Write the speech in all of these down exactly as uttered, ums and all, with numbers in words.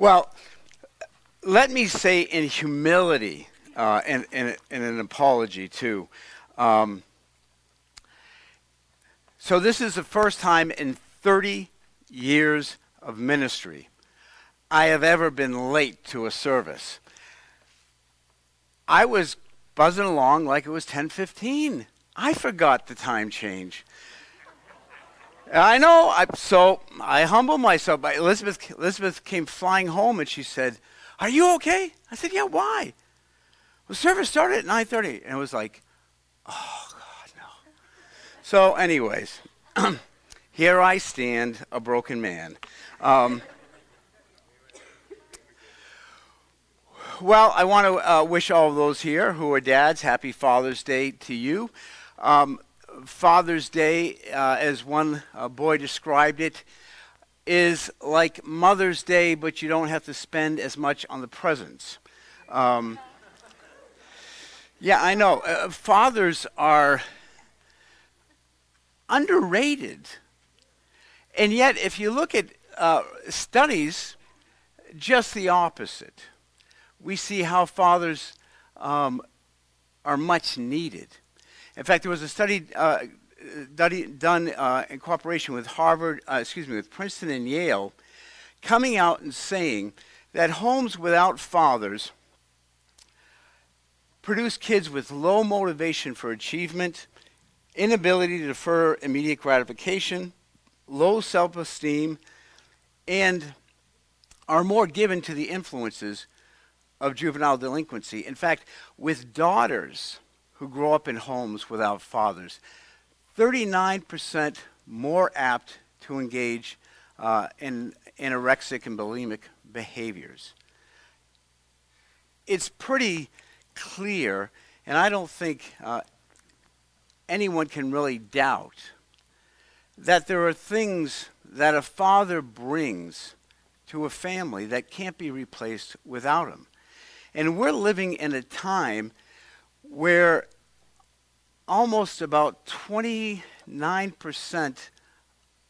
Well, let me say in humility uh, and, and, and an apology too. Um, so this is the first time in thirty years of ministry I have ever been late to a service. I was buzzing along like it was ten fifteen. I forgot the time change. I know, I, so I humbled myself. But Elizabeth, Elizabeth came flying home and she said, "Are you okay?" I said, "Yeah, why?" "Well, service started at nine thirty. And it was like, oh, God, no. So anyways, here I stand, a broken man. Um, well, I want to uh, wish all of those here who are dads, happy Father's Day to you. Um, Father's Day, uh, as one uh, boy described it, is like Mother's Day, but you don't have to spend as much on the presents. Um, yeah, I know. Uh, fathers are underrated. And yet, if you look at uh, studies, just the opposite. We see how fathers um, are much needed. In fact, there was a study uh, done uh, in cooperation with Harvard, uh, excuse me, with Princeton and Yale, coming out and saying that homes without fathers produce kids with low motivation for achievement, inability to defer immediate gratification, low self-esteem, and are more given to the influences of juvenile delinquency. In fact, with daughters who grow up in homes without fathers, thirty-nine percent more apt to engage uh, in anorexic and bulimic behaviors. It's pretty clear, and I don't think uh, anyone can really doubt that there are things that a father brings to a family that can't be replaced without him. And we're living in a time where almost about twenty-nine percent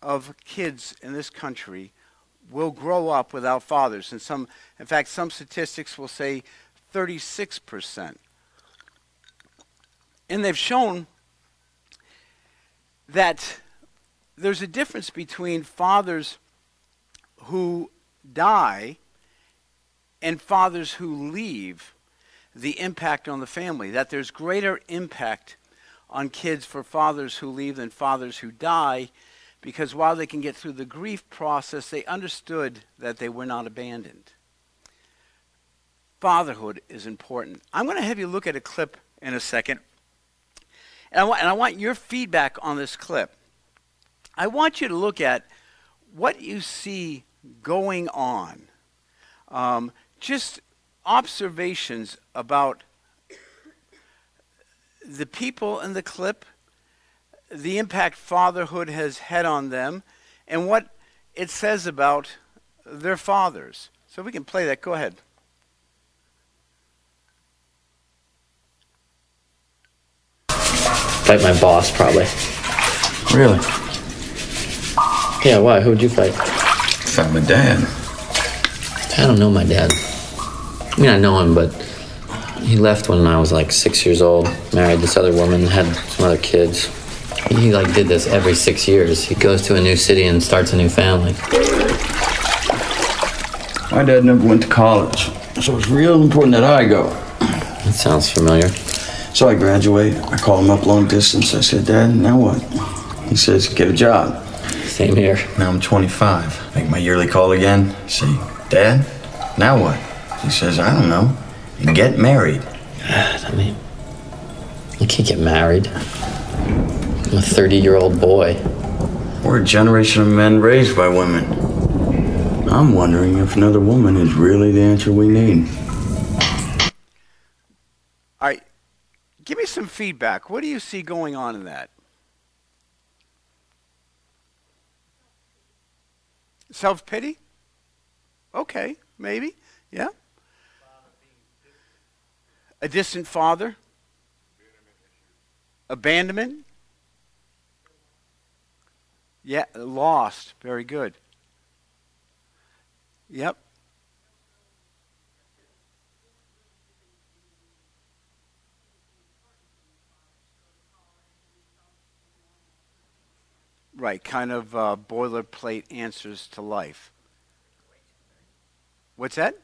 of kids in this country will grow up without fathers. And some, in fact, some statistics will say thirty-six percent. And they've shown that there's a difference between fathers who die and fathers who leave, the impact on the family, that there's greater impact on kids for fathers who leave than fathers who die, because while they can get through the grief process, they understood that they were not abandoned. Fatherhood is important. I'm going to have you look at a clip in a second, and I, wa- and I want your feedback on this clip. I want you to look at what you see going on. Um, just observations about the people in the clip, the impact fatherhood has had on them, and what it says about their fathers. So we can play that. Go ahead. Fight my boss, probably. Really? Yeah, why? Who would you fight? Fight my dad. I don't know my dad. I mean, I know him, but he left when I was like six years old, married this other woman, had some other kids. He like did this every six years. He goes to a new city and starts a new family. My dad never went to college, so it's real important that I go. That sounds familiar. So I graduate, I call him up long distance. I said, "Dad, now what?" He says, "Get a job." Same here. Now I'm twenty-five. Make my yearly call again. Say, "Dad, now what?" He says, "I don't know. You get married." God, I mean, you can't get married. I'm a thirty-year-old boy. We're a generation of men raised by women. I'm wondering if another woman is really the answer we need. All right, give me some feedback. What do you see going on in that? Self-pity? Okay, maybe, yeah. A distant father, abandonment, yeah, lost, very good. Yep, Right, kind of uh, boilerplate answers to life. What's that?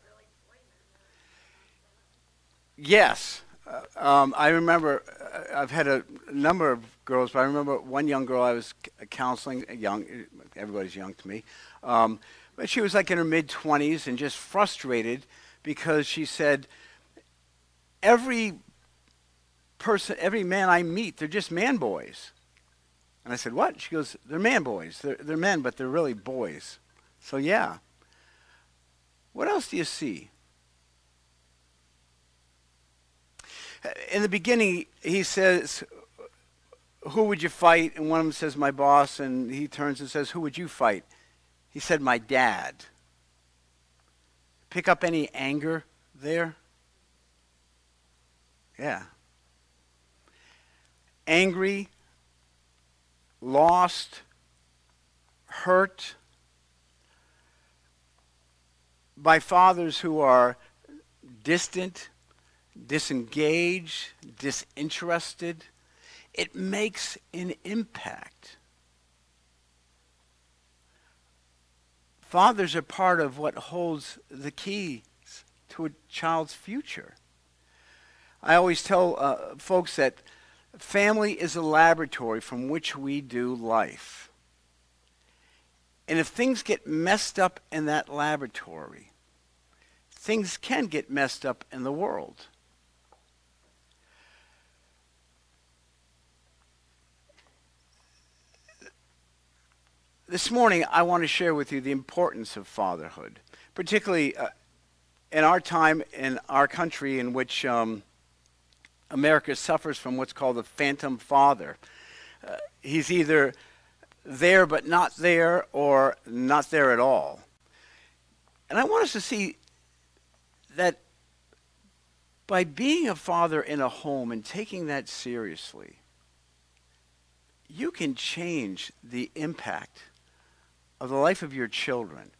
Yes. Uh, um, I remember uh, I've had a number of girls, but I remember one young girl I was counseling, young, everybody's young to me, um, but she was like in her mid twenties and just frustrated because she said, every person, every man I meet, they're just man boys. And I said, what? She goes, they're man boys. They're, they're men, but they're really boys. So yeah. What else do you see? In the beginning, he says, who would you fight? And one of them says, my boss. And he turns and says, who would you fight? He said, my dad. Pick up any anger there? Yeah. Angry, lost, hurt by fathers who are distant, disengaged, disinterested. It makes an impact. Fathers are part of what holds the keys to a child's future. I always tell uh, folks that family is a laboratory from which we do life. And if things get messed up in that laboratory, things can get messed up in the world. This morning, I want to share with you the importance of fatherhood, particularly uh, in our time, in our country, in which um, America suffers from what's called the phantom father. Uh, he's either there but not there, or not there at all. And I want us to see that by being a father in a home and taking that seriously, you can change the impact of the life of your children.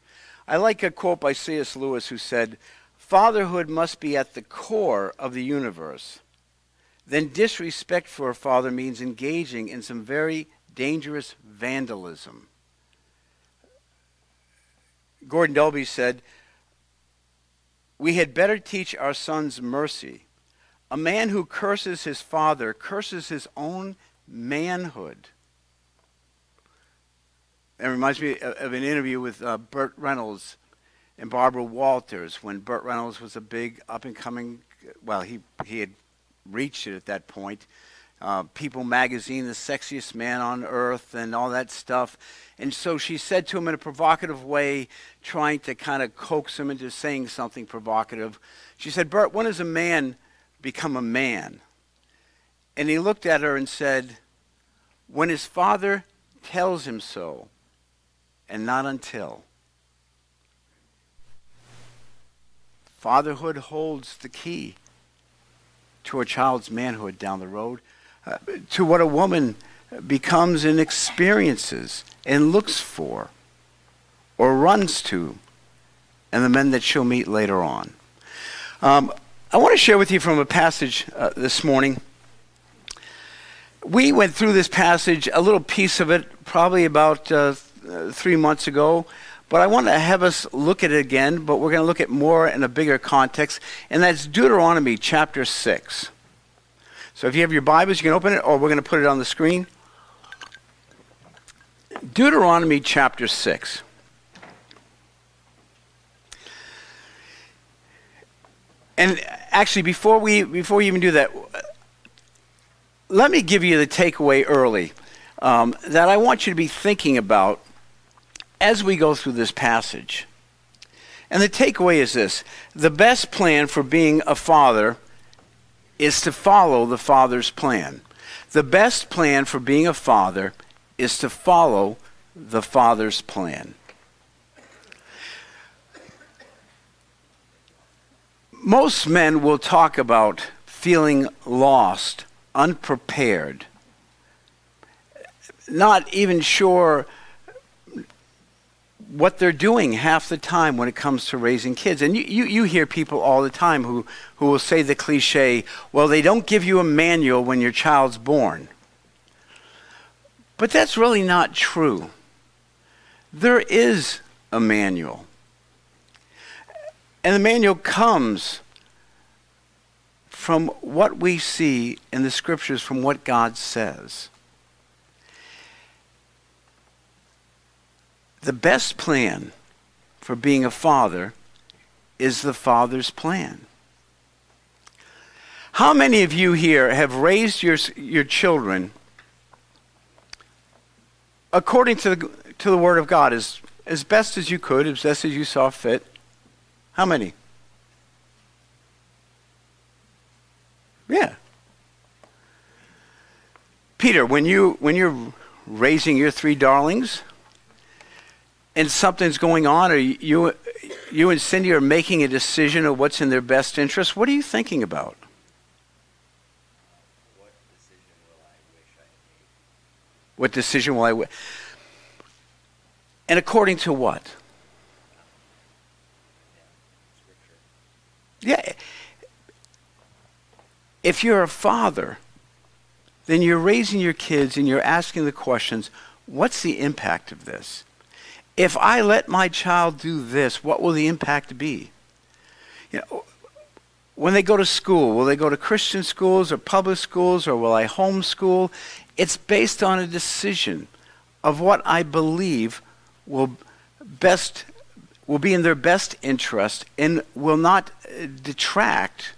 I like a quote by C S Lewis, who said, fatherhood must be at the core of the universe. Then disrespect for a father means engaging in some very dangerous vandalism. Gordon Dolby said, we had better teach our sons mercy. A man who curses his father curses his own manhood. It reminds me of an interview with uh, Burt Reynolds and Barbara Walters, when Burt Reynolds was a big up-and-coming, well, he, he had reached it at that point. Uh, People magazine, the sexiest man on earth, and all that stuff. And so she said to him in a provocative way, trying to kind of coax him into saying something provocative. She said, Bert, when does a man become a man? And he looked at her and said, when his father tells him so, and not until. Fatherhood holds the key to a child's manhood down the road. Uh, to what a woman becomes and experiences and looks for or runs to, and the men that she'll meet later on. Um, I want to share with you from a passage uh, this morning. We went through this passage, a little piece of it, probably about uh, th three months ago, but I want to have us look at it again, but we're going to look at more in a bigger context, and that's Deuteronomy chapter six. So if you have your Bibles, you can open it, or we're going to put it on the screen. Deuteronomy chapter six. And actually, before we before we even do that, let me give you the takeaway early um, that I want you to be thinking about as we go through this passage. And the takeaway is this: the best plan for being a father is to follow the Father's plan. The best plan for being a father is to follow the Father's plan. Most men will talk about feeling lost, unprepared, not even sure what they're doing half the time when it comes to raising kids. And you, you, you hear people all the time who, who will say the cliche, well, they don't give you a manual when your child's born. But that's really not true. There is a manual. And the manual comes from what we see in the scriptures, from what God says. The best plan for being a father is the Father's plan. How many of you here have raised your your children according to the to the Word of God, as as best as you could, as best as you saw fit? How many? Yeah. Peter, when you when you're raising your three darlings, and something's going on, or you you and Cindy are making a decision of what's in their best interest, what are you thinking about? What decision will I w- And according to what? Yeah. If you're a father, then you're raising your kids and you're asking the questions, what's the impact of this? If I let my child do this, what will the impact be? You know, when they go to school, will they go to Christian schools or public schools, or will I homeschool? It's based on a decision of what I believe will best will be in their best interest and will not detract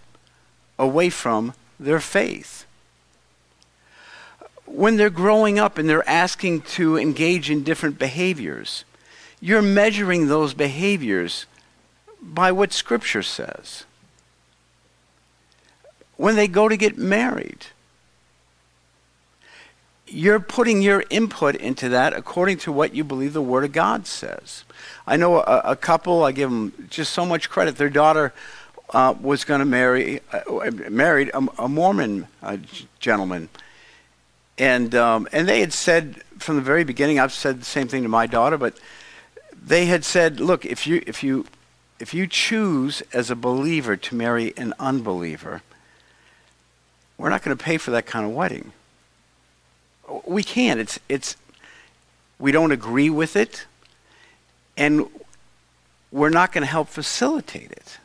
away from their faith. When they're growing up and they're asking to engage in different behaviors, you're measuring those behaviors by what Scripture says. When they go to get married, you're putting your input into that according to what you believe the Word of God says. I know a, a couple, I give them just so much credit. Their daughter uh, was going to marry, uh, married a, a Mormon uh, gentleman. And um, and they had said from the very beginning, I've said the same thing to my daughter, but they had said, look, if you if you, if you choose as a believer to marry an unbeliever, we're not going to pay for that kind of wedding. We can't. It's it's we don't agree with it, and we're not going to help facilitate it.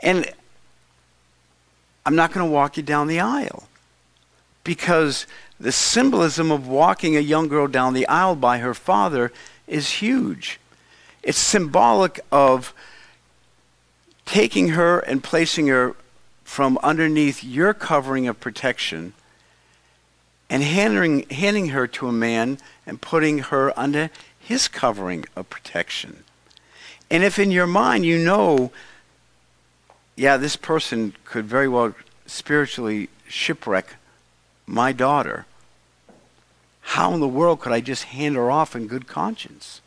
And I'm not going to walk you down the aisle, because the symbolism of walking a young girl down the aisle by her father is huge. It's symbolic of taking her and placing her from underneath your covering of protection and handing, handing her to a man and putting her under his covering of protection. And if in your mind you know, yeah, this person could very well spiritually shipwreck my daughter, how in the world could I just hand her off in good conscience?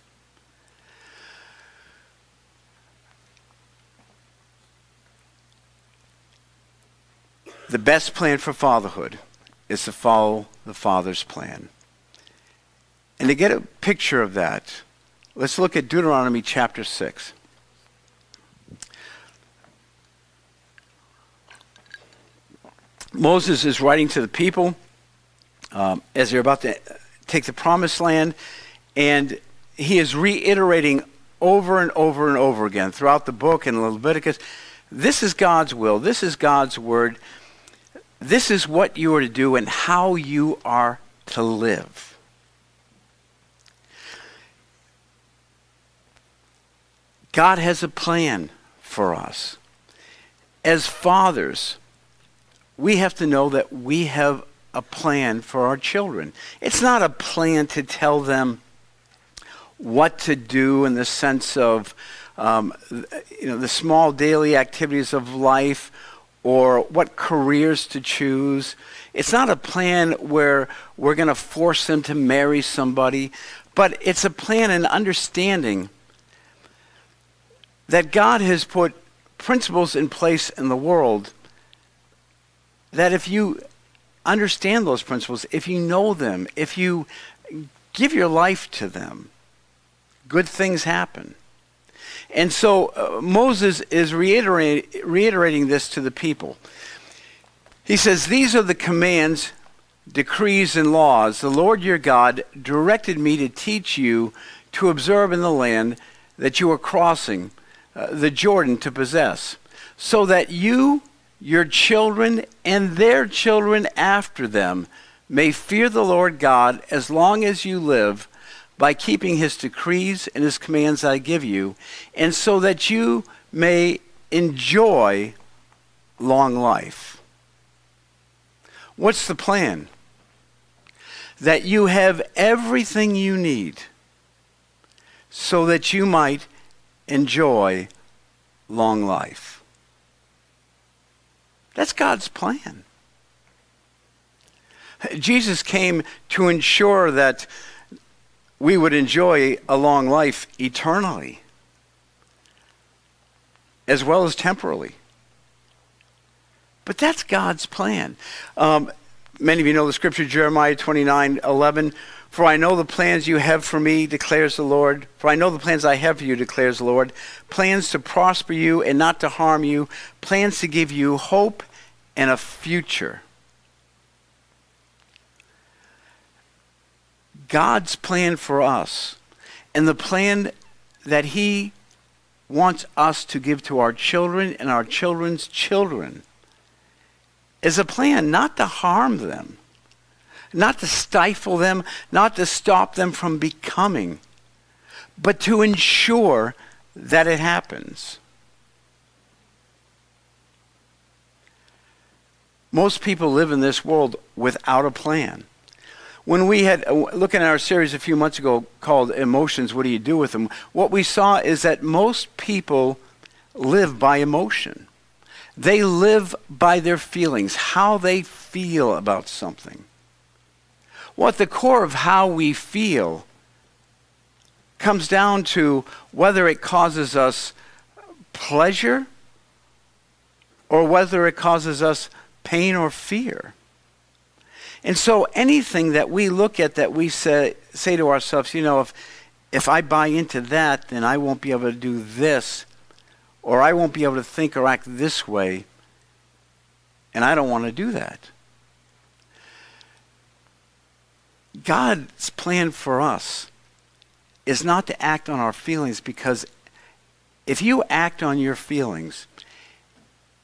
The best plan for fatherhood is to follow the Father's plan. And to get a picture of that, let's look at Deuteronomy chapter six. Moses is writing to the people um, as they're about to take the promised land, and he is reiterating over and over and over again throughout the book in Leviticus, this is God's will, this is God's word, this is what you are to do and how you are to live. God has a plan for us. As fathers, we have to know that we have a plan for our children. It's not a plan to tell them what to do in the sense of um, you know, the small daily activities of life, or what careers to choose. It's not a plan where we're going to force them to marry somebody, but it's a plan and understanding that God has put principles in place in the world that if you understand those principles, if you know them, if you give your life to them, good things happen. And so uh, Moses is reiterate, reiterating this to the people. He says, these are the commands decrees and laws the Lord your God directed me to teach you to observe in the land that you are crossing uh, the Jordan to possess, so that you, your children, and their children after them may fear the Lord God as long as you live, by keeping his decrees and his commands I give you, and so that you may enjoy long life. What's the plan? That you have everything you need so that you might enjoy long life. That's God's plan. Jesus came to ensure that we would enjoy a long life eternally, as well as temporally. But that's God's plan. Um, many of you know the scripture, Jeremiah twenty-nine eleven. For I know the plans you have for me, declares the Lord. For I know the plans I have for you, declares the Lord. Plans to prosper you and not to harm you. Plans to give you hope and a future. God's plan for us, and the plan that he wants us to give to our children and our children's children, is a plan not to harm them, not to stifle them, not to stop them from becoming, but to ensure that it happens. Most people live in this world without a plan. When we had, looking at our series a few months ago called Emotions, What Do You Do With Them? What we saw is that most people live by emotion. They live by their feelings, how they feel about something. Well, at the core of how we feel comes down to whether it causes us pleasure or whether it causes us pain or fear. And so anything that we look at that we say, say to ourselves, you know, if, if I buy into that, then I won't be able to do this, or I won't be able to think or act this way, and I don't want to do that. God's plan for us is not to act on our feelings, because if you act on your feelings,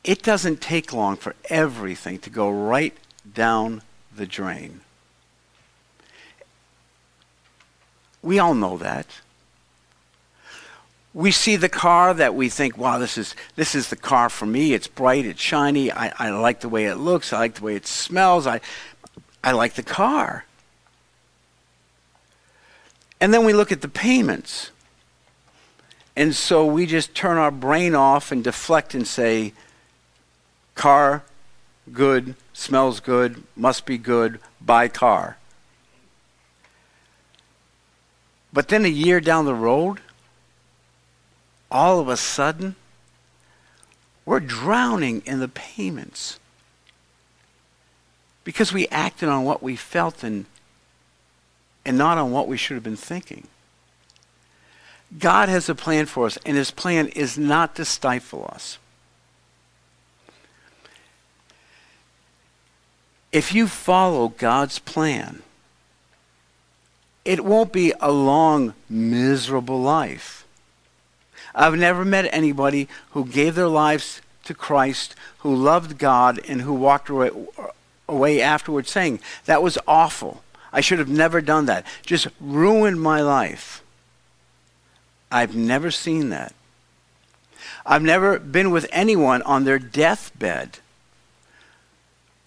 it doesn't take long for everything to go right down the drain. We all know that. We see the car that we think, wow, this is this is the car for me. It's bright, it's shiny, I, I like the way it looks, I like the way it smells, I I like the car. And then we look at the payments. And so we just turn our brain off and deflect and say, car, good, smells good, must be good, buy car. But then a year down the road, all of a sudden, we're drowning in the payments because we acted on what we felt and, and not on what we should have been thinking. God has a plan for us, and his plan is not to stifle us. If you follow God's plan, it won't be a long, miserable life. I've never met anybody who gave their lives to Christ, who loved God, and who walked away, away afterwards saying, that was awful. I should have never done that. Just ruined my life. I've never seen that. I've never been with anyone on their deathbed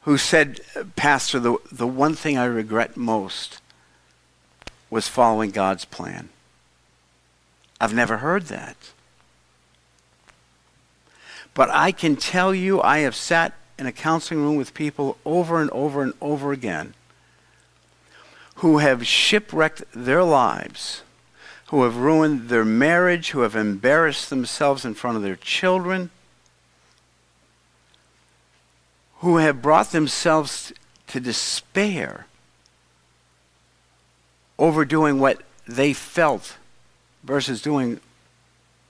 who said, Pastor, the, the one thing I regret most was following God's plan. I've never heard that. But I can tell you, I have sat in a counseling room with people over and over and over again who have shipwrecked their lives, who have ruined their marriage, who have embarrassed themselves in front of their children, who have brought themselves to despair over doing what they felt versus doing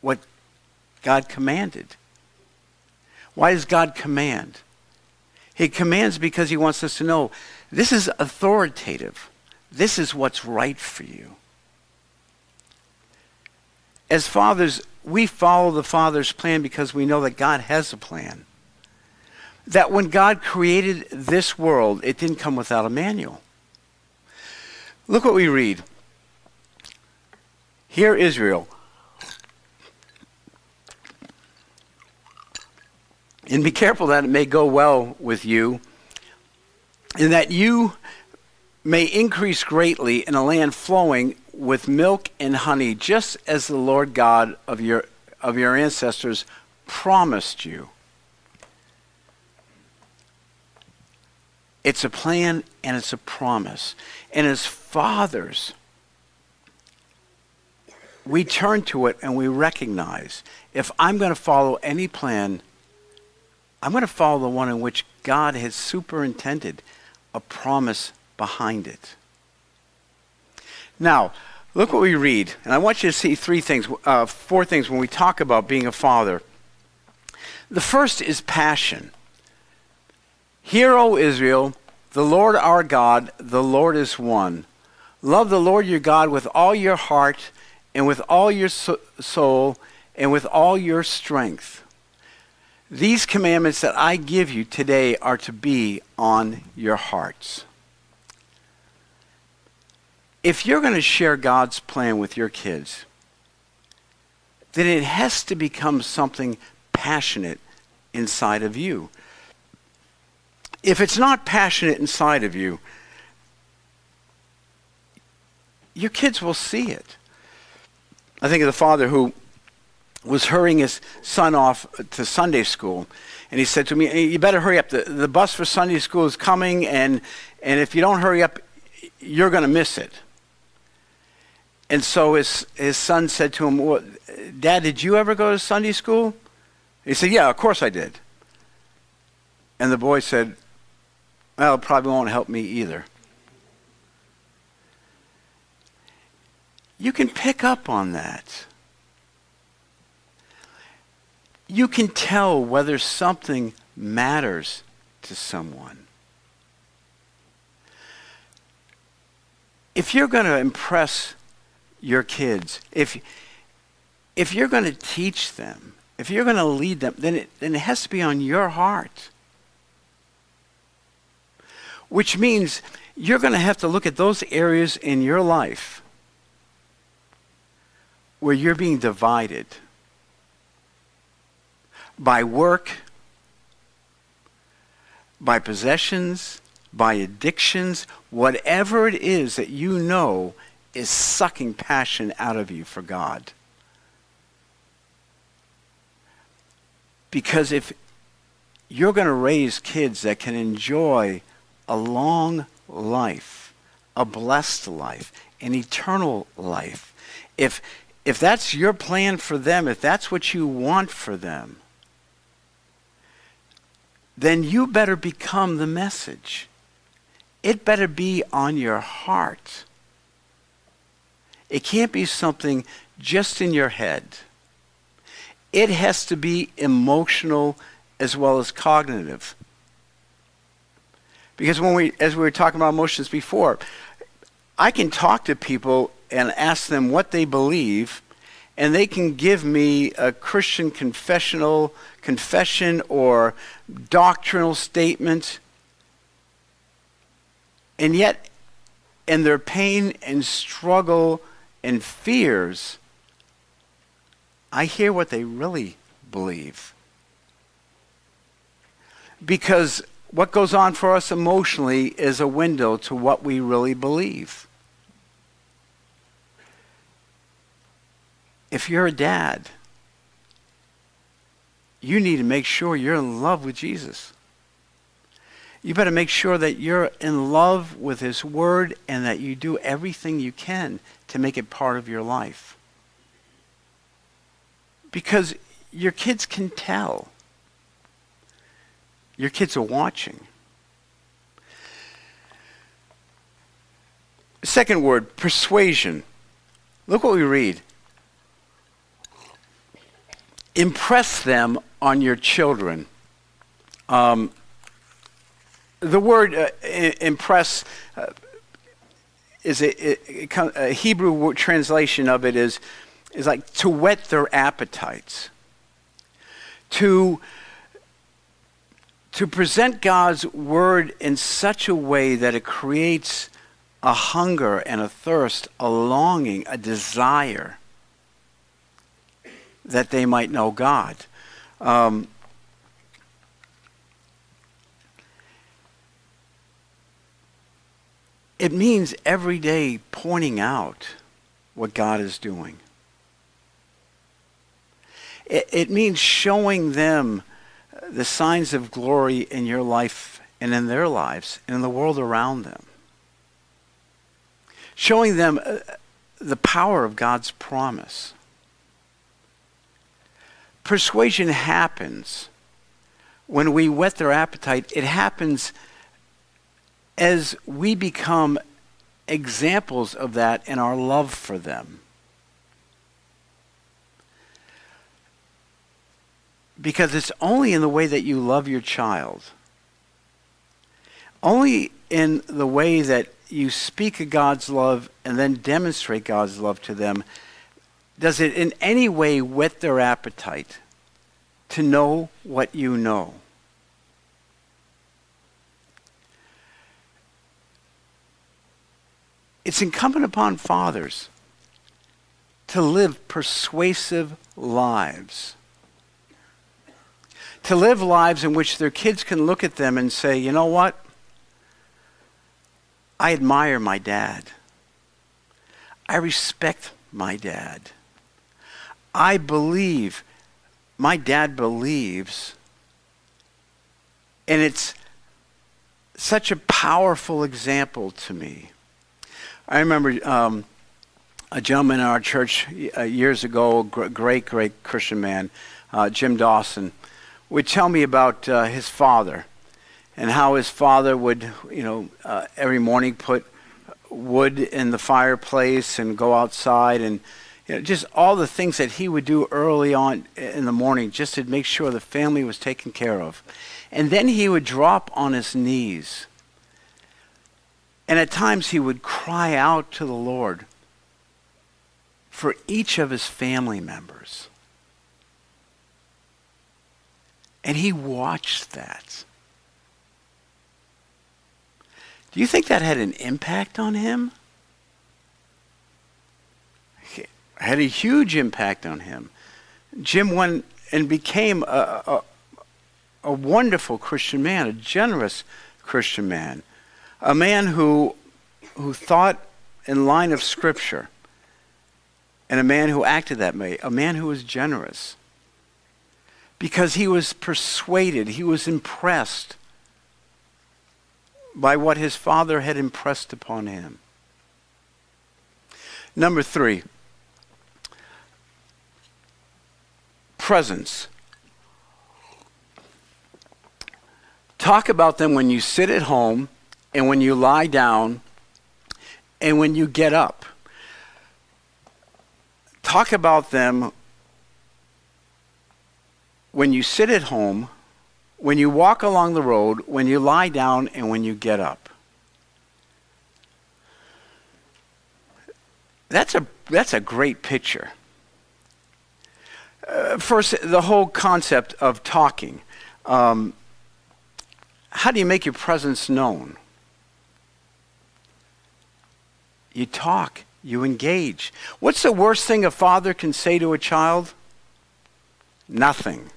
what God commanded. Why does God command? He commands because he wants us to know This is authoritative. This is what's right for you. As fathers, we follow the Father's plan because we know that God has a plan. That when God created this world, it didn't come without a manual. Look what we read. Hear, Israel. And be careful that it may go well with you, and that you may increase greatly in a land flowing with milk and honey, just as the Lord God of your of your ancestors promised you. It's a plan and it's a promise. And as fathers, we turn to it and we recognize, if I'm going to follow any plan, I'm going to follow the one in which God has superintended a promise behind it. Now, look what we read. And I want you to see three things, uh, four things when we talk about being a father. The first is passion. Hear, O Israel, the Lord our God, the Lord is one. Love the Lord your God with all your heart and with all your so- soul and with all your strength. These commandments that I give you today are to be on your hearts. If you're going to share God's plan with your kids, then it has to become something passionate inside of you. If it's not passionate inside of you, your kids will see it. I think of the father who was hurrying his son off to Sunday school. And he said to me, you better hurry up. The, the bus for Sunday school is coming, and, and if you don't hurry up, you're going to miss it. And so his, his son said to him, well, Dad, did you ever go to Sunday school? He said, yeah, of course I did. And the boy said, well, it probably won't help me either. You can pick up on that. You can tell whether something matters to someone. If you're going to impress your kids, if if you're going to teach them, if you're going to lead them, then it, then it has to be on your heart. Which means you're going to have to look at those areas in your life where you're being divided by work, by possessions, by addictions, whatever it is that you know is sucking passion out of you for God. Because if you're going to raise kids that can enjoy a long life, a blessed life, an eternal life, if if that's your plan for them, if that's what you want for them, then you better become the message. It better be on your heart. It can't be something just in your head. It has to be emotional as well as cognitive. Because when we, as we were talking about emotions before, I can talk to people and ask them what they believe, and they can give me a Christian confessional confession or doctrinal statement. And yet, in their pain and struggle and fears, I hear what they really believe. Because what goes on for us emotionally is a window to what we really believe. If you're a dad, you need to make sure you're in love with Jesus. You better make sure that you're in love with his word and that you do everything you can to make it part of your life. Because your kids can tell. Your kids are watching. Second word, persuasion. Look what we read. Impress them on your children. Um, the word uh, impress uh, is a, it, a Hebrew word, translation of it is is like to whet their appetites, to to present God's word in such a way that it creates a hunger and a thirst, a longing, a desire that they might know God. Um, it means every day pointing out what God is doing. It, it means showing them the signs of glory in your life and in their lives and in the world around them. Showing them uh, the power of God's promise. Persuasion happens when we whet their appetite. It happens as we become examples of that in our love for them. Because it's only in the way that you love your child, only in the way that you speak of God's love and then demonstrate God's love to them, does it in any way whet their appetite to know what you know? It's incumbent upon fathers to live persuasive lives, to live lives in which their kids can look at them and say, you know what? I admire my dad. I respect my dad. I believe, my dad believes, and it's such a powerful example to me. I remember um, a gentleman in our church uh, years ago, a great, great Christian man, uh, Jim Dawson, would tell me about uh, his father and how his father would, you know, uh, every morning put wood in the fireplace and go outside and, you know, just all the things that he would do early on in the morning just to make sure the family was taken care of. And then he would drop on his knees. And at times he would cry out to the Lord for each of his family members. And he watched that. Do you think that had an impact on him? It had a huge impact on him. Jim went and became a, a, a wonderful Christian man, a generous Christian man, a man who, who thought in line of Scripture, and a man who acted that way, a man who was generous, because he was persuaded, he was impressed by what his father had impressed upon him. Number three, presence. Talk about them when you sit at home and when you lie down and when you get up. Talk about them when you sit at home, when you walk along the road, when you lie down, and when you get up. That's a, that's a great picture. Uh, first, the whole concept of talking. Um, how do you make your presence known? You talk, you engage. What's the worst thing a father can say to a child? Nothing.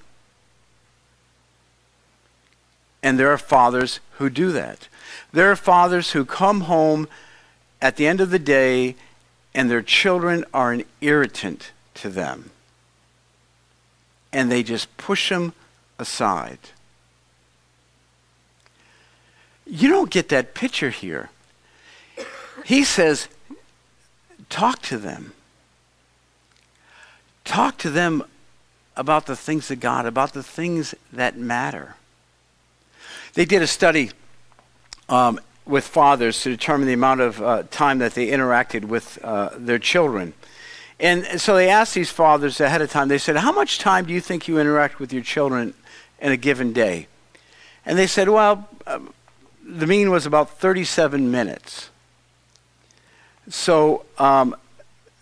And there are fathers who do that. There are fathers who come home at the end of the day and their children are an irritant to them. And they just push them aside. You don't get that picture here. He says, talk to them. Talk to them about the things of God, about the things that matter. They did a study um, with fathers to determine the amount of uh, time that they interacted with uh, their children. And so they asked these fathers ahead of time, they said, how much time do you think you interact with your children in a given day? And they said, well, um, the mean was about thirty-seven minutes. So um,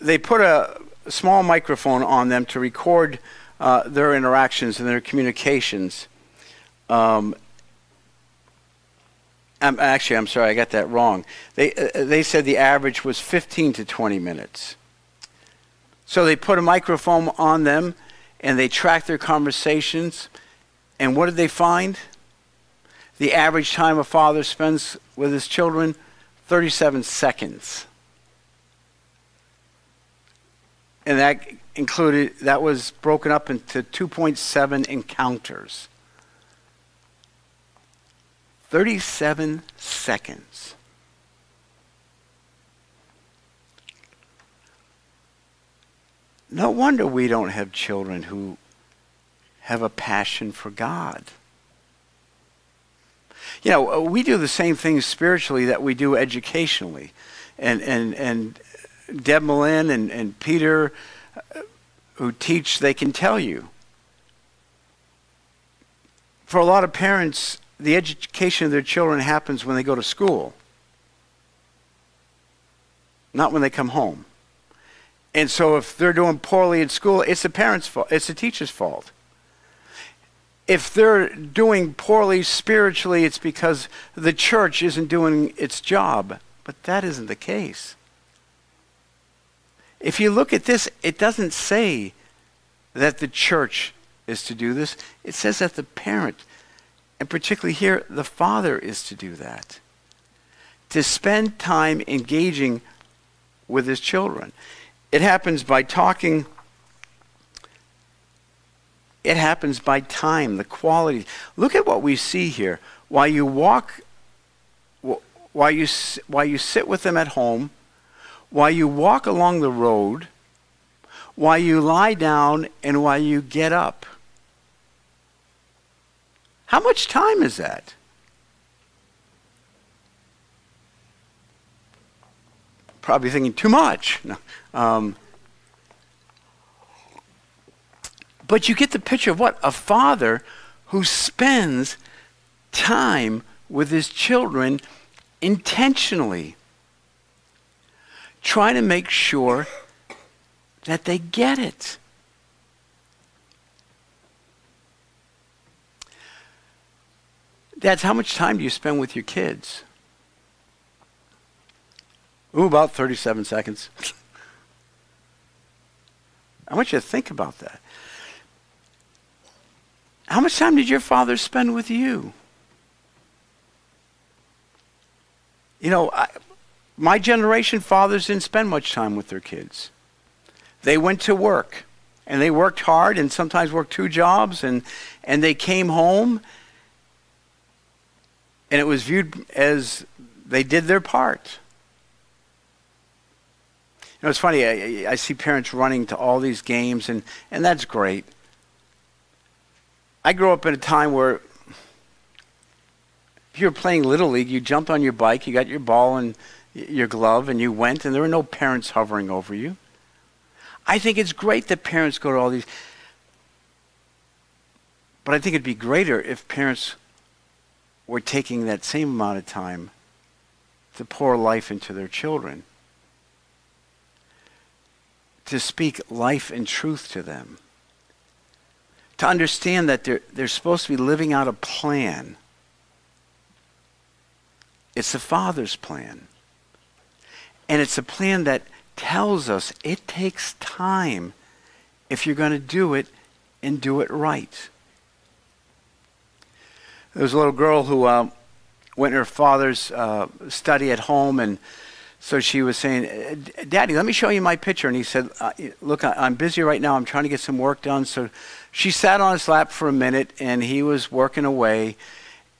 they put a small microphone on them to record uh, their interactions and their communications. Um, I'm, actually, I'm sorry, I got that wrong. They, uh, they said the average was fifteen to twenty minutes. So they put a microphone on them, and they tracked their conversations. And what did they find? The average time a father spends with his children, thirty-seven seconds. And that included, that was broken up into two point seven encounters. thirty-seven seconds. No wonder we don't have children who have a passion for God. You know, we do the same things spiritually that we do educationally. And and, and Deb Malin and, and Peter, uh, who teach, they can tell you. For a lot of parents, the education of their children happens when they go to school, not when they come home. And so if they're doing poorly in school, it's the parents' fault. It's the teacher's fault. If they're doing poorly spiritually, it's because the church isn't doing its job. But that isn't the case. If you look at this, it doesn't say that the church is to do this. It says that the parent, and particularly here, the father is to do that. To spend time engaging with his children. It happens by talking. It happens by time, the quality. Look at what we see here. While you walk, while you, while you sit with them at home, while you walk along the road, while you lie down, and while you get up. How much time is that? Probably thinking too much. No. Um, but you get the picture of what? A father who spends time with his children intentionally, trying to make sure that they get it. Dads, how much time do you spend with your kids? Ooh, about thirty-seven seconds. I want you to think about that. How much time did your father spend with you? You know, I, my generation, fathers didn't spend much time with their kids. They went to work, and they worked hard, and sometimes worked two jobs, and, and they came home, and it was viewed as they did their part. You know, it's funny, I, I see parents running to all these games, and, and that's great. I grew up in a time where if you were playing Little League, you jumped on your bike, you got your ball and your glove, and you went, and there were no parents hovering over you. I think it's great that parents go to all these, but I think it'd be greater if parents were taking that same amount of time to pour life into their children, to speak life and truth to them, to understand that they're, they're supposed to be living out a plan. It's the Father's plan. And it's a plan that tells us it takes time if you're going to do it and do it right. There was a little girl who uh, went to her father's uh, study at home, and so she was saying, "Daddy, let me show you my picture." And he said, uh, "Look, I, I'm busy right now. I'm trying to get some work done." So she sat on his lap for a minute, and he was working away.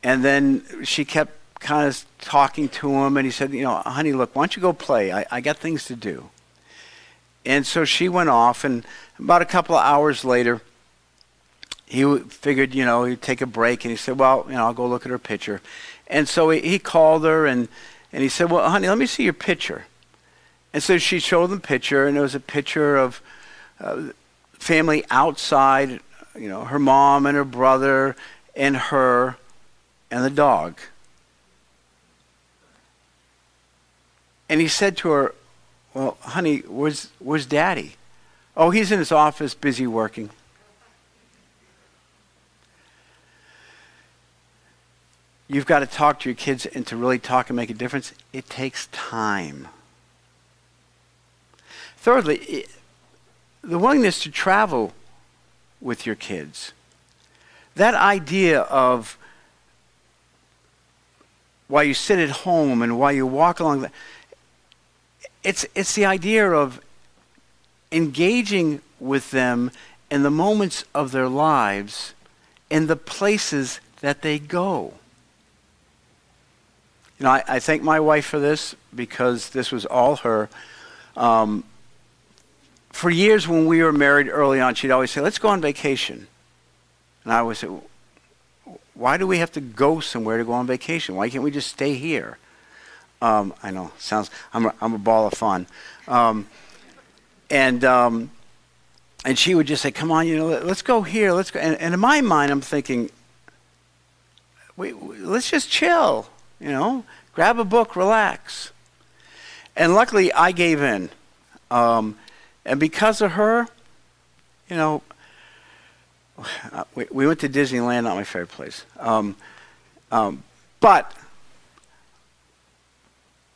And then she kept kind of talking to him, and he said, "You know, honey, look, why don't you go play? I, I got things to do." And so she went off, and about a couple of hours later, he figured, you know, he'd take a break, and he said, "Well, you know, I'll go look at her picture." And so he, he called her, and And he said, "Well, honey, let me see your picture." And so she showed him the picture, and it was a picture of uh, family outside, you know, her mom and her brother and her and the dog. And he said to her, well, honey, where's, where's Daddy? Oh, he's in his office busy working. You've got to talk to your kids, and to really talk and make a difference, it takes time. Thirdly, it, the willingness to travel with your kids. That idea of while you sit at home and while you walk along, the, it's, it's the idea of engaging with them in the moments of their lives in the places that they go. You know, I, I thank my wife for this because this was all her. Um, for years when we were married early on, she'd always say, let's go on vacation. And I always say, why do we have to go somewhere to go on vacation? Why can't we just stay here? Um, I know, sounds, I'm a, I'm a ball of fun. Um, and um, and she would just say, come on, you know, let's go here, let's go. And, and in my mind, I'm thinking, wait, let's just chill. You know, grab a book, relax. And luckily, I gave in. Um, and because of her, you know, we, we went to Disneyland, not my favorite place. Um, um, but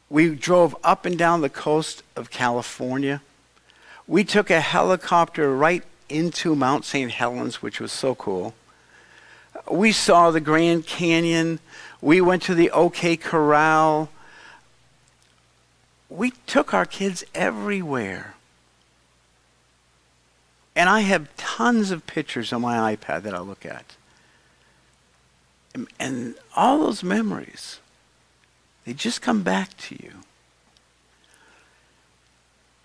we drove up and down the coast of California. We took a helicopter right into Mount Saint Helens, which was so cool. We saw the Grand Canyon. We went to the OK Corral. We took our kids everywhere. And I have tons of pictures on my iPad that I look at. And, and all those memories, they just come back to you.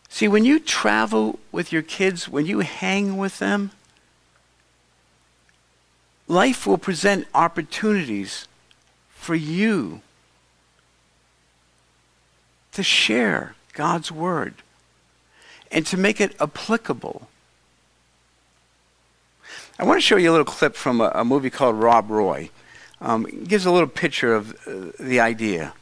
See, when you travel with your kids, when you hang with them, life will present opportunities for you to share God's word and to make it applicable. I want to show you a little clip from a, a movie called Rob Roy. Um, it gives a little picture of uh, the idea.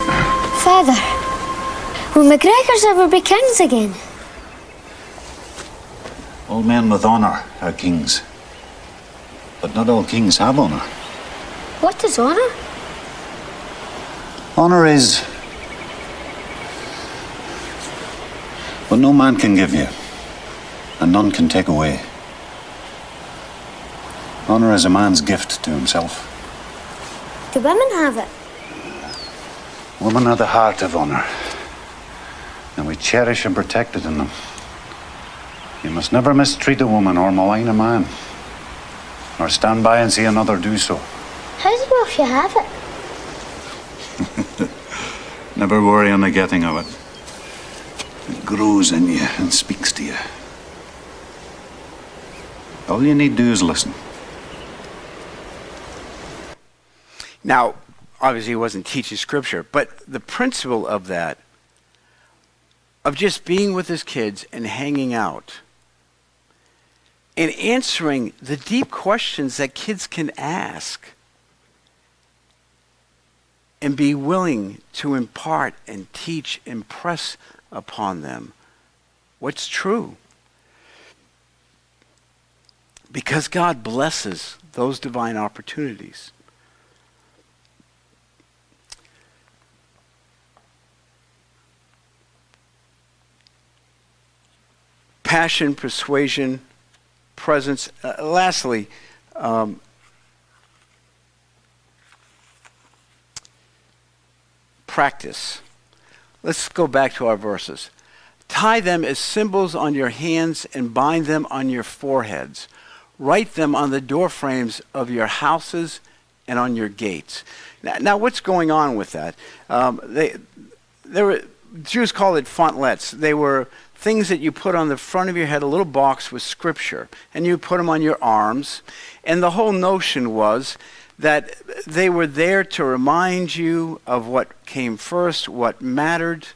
Father, will McGregor's ever be kings again? All men with honor are kings, but not all kings have honor. What is honor? Honor is what no man can give you, and none can take away. Honor is a man's gift to himself. Do women have it? Women are the heart of honor, and we cherish and protect it in them. You must never mistreat a woman or malign a man, or stand by and see another do so. How do you know if you have it? Never worry on the getting of it. It grows in you and speaks to you. All you need to do is listen. Now, obviously he wasn't teaching scripture, but the principle of that, of just being with his kids and hanging out, and answering the deep questions that kids can ask and be willing to impart and teach, impress upon them what's true. Because God blesses those divine opportunities. Passion, persuasion, presence. Uh, lastly, um, practice. Let's go back to our verses. Tie them as symbols on your hands and bind them on your foreheads. Write them on the door frames of your houses and on your gates. Now, now what's going on with that? Um, they, they were, Jews called it fontlets. They were things that you put on the front of your head, a little box with scripture, and you put them on your arms. And the whole notion was that they were there to remind you of what came first, what mattered.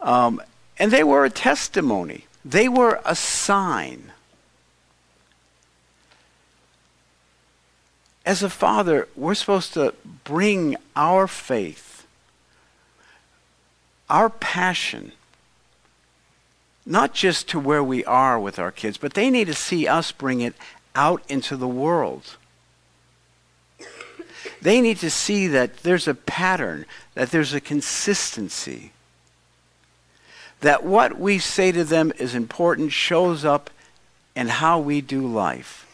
Um, and they were a testimony. They were a sign. as a father, we're supposed to bring our faith, our passion, not just to where we are with our kids, but they need to see us bring it out into the world. They need to see that there's a pattern, that there's a consistency, that what we say to them is important, shows up in how we do life.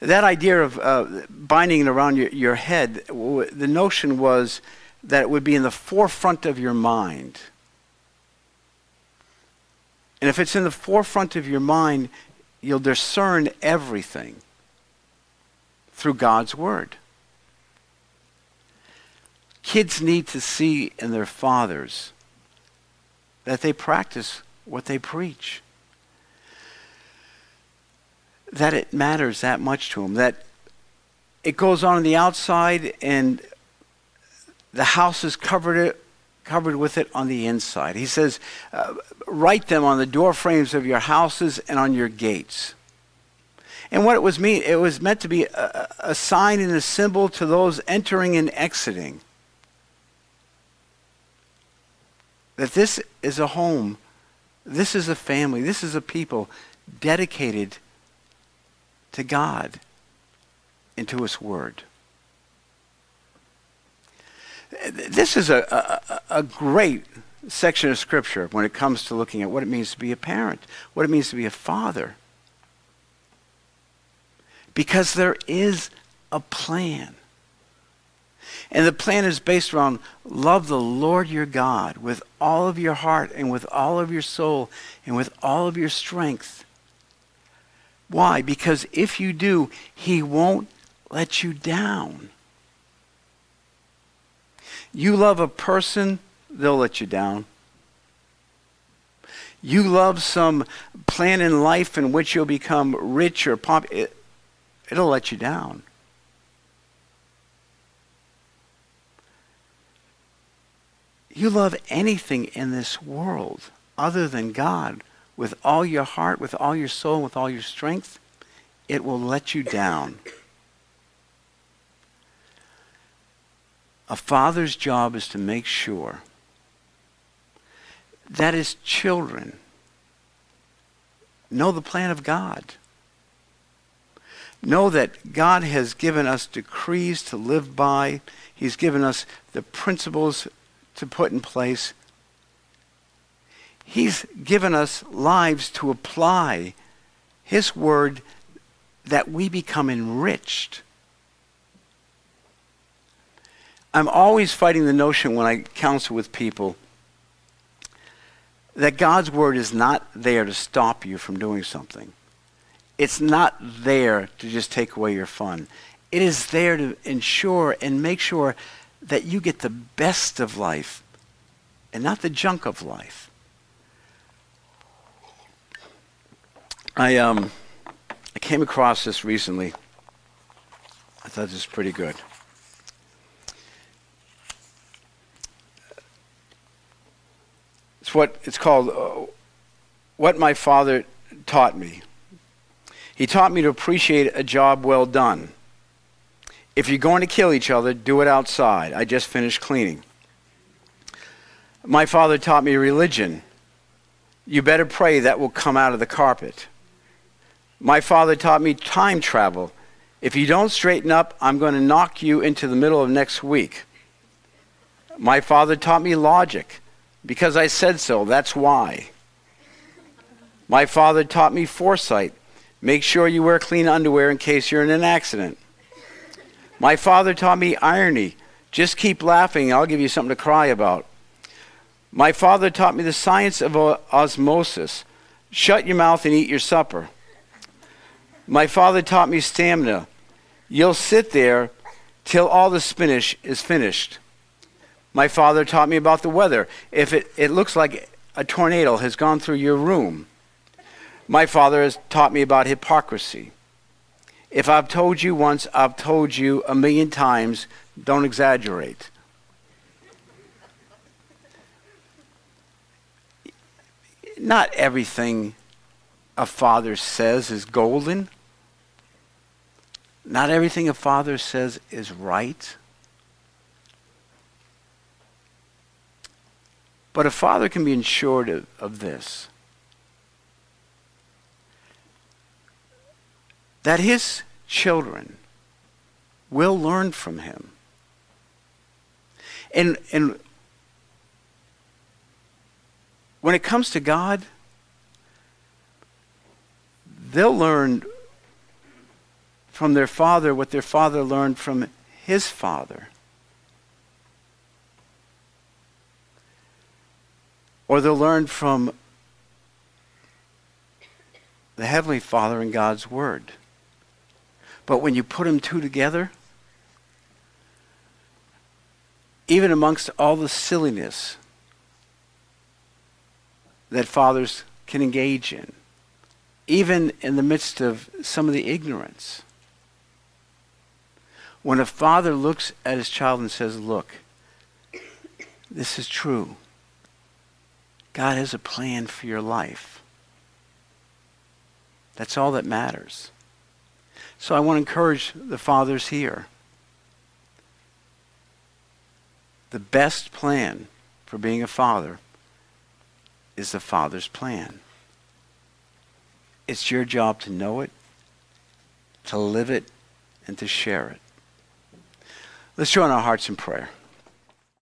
That idea of uh, binding it around your, your head, w- the notion was that it would be in the forefront of your mind. And if it's in the forefront of your mind, you'll discern everything through God's word. Kids need to see in their fathers that they practice what they preach. That it matters that much to them. That it goes on on the outside and the house is covered it, covered with it on the inside. He says, uh, write them on the door frames of your houses and on your gates. And what it was mean, it was meant to be a, a sign and a symbol to those entering and exiting. That this is a home, this is a family, this is a people dedicated to God and to His Word. This is a, a, a great section of Scripture when it comes to looking at what it means to be a parent, what it means to be a father. Because there is a plan. And the plan is based around love the Lord your God with all of your heart and with all of your soul and with all of your strength. Why? Because if you do, He won't let you down. You love a person, they'll let you down. You love some plan in life in which you'll become rich or popular, it, it'll let you down. You love anything in this world other than God with all your heart, with all your soul, with all your strength, it will let you down. A father's job is to make sure that his children know the plan of God. Know that God has given us decrees to live by. He's given us the principles to put in place. He's given us lives to apply His word that we become enriched. I'm always fighting the notion when I counsel with people that God's word is not there to stop you from doing something. It's not there to just take away your fun. It is there to ensure and make sure that you get the best of life and not the junk of life. I um I came across this recently. I thought this was pretty good. It's what it's called uh, What My Father Taught Me. He taught me to appreciate a job well done. If you're going to kill each other, do it outside. I just finished cleaning. My father taught me religion. You better pray that will come out of the carpet. My father taught me time travel. If you don't straighten up, I'm going to knock you into the middle of next week. My father taught me logic. Because I said so, that's why. My father taught me foresight. Make sure you wear clean underwear in case you're in an accident. My father taught me irony. Just keep laughing, I'll give you something to cry about. My father taught me the science of osmosis. Shut your mouth and eat your supper. My father taught me stamina. You'll sit there till all the spinach is finished. My father taught me about the weather. If it, it looks like a tornado has gone through your room. My father has taught me about hypocrisy. If I've told you once, I've told you a million times, don't exaggerate. Not everything a father says is golden. Not everything a father says is right. But a father can be assured of, of this, that his children will learn from him. And, and when it comes to God, they'll learn from their father what their father learned from his father. Or they'll learn from the Heavenly Father in God's Word. But when you put them two together, even amongst all the silliness that fathers can engage in, even in the midst of some of the ignorance, when a father looks at his child and says, look, this is true. God has a plan for your life. That's all that matters. So I want to encourage the fathers here. The best plan for being a father is the Father's plan. It's your job to know it, to live it, and to share it. Let's join our hearts in prayer.